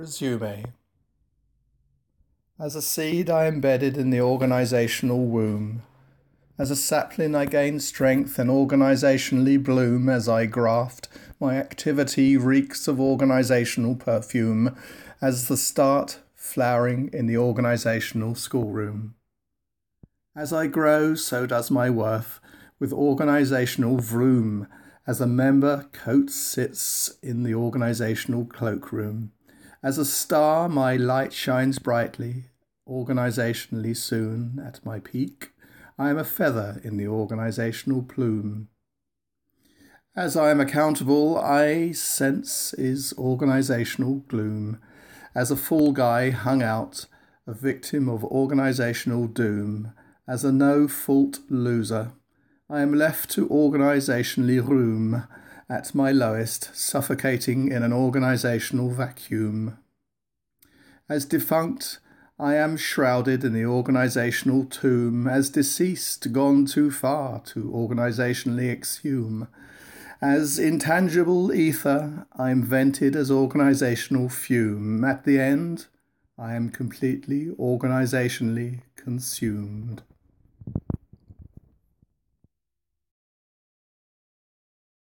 Resume. As a seed I embedded in the organisational womb. As a sapling I gain strength and organisationally bloom as I graft. My activity reeks of organisational perfume as the start flowering in the organisational schoolroom. As I grow, so does my worth, with organisational vroom, as a member coat sits in the organisational cloakroom. As a star, my light shines brightly, organisationally soon at my peak. I am a feather in the organisational plume. As I am accountable, I sense is organisational gloom. As a fall guy hung out, a victim of organisational doom. As a no-fault loser, I am left to organisationally room at my lowest, suffocating in an organisational vacuum. As defunct, I am shrouded in the organisational tomb, as deceased, gone too far to organisationally exhume. As intangible ether, I am vented as organisational fume. At the end, I am completely organisationally consumed.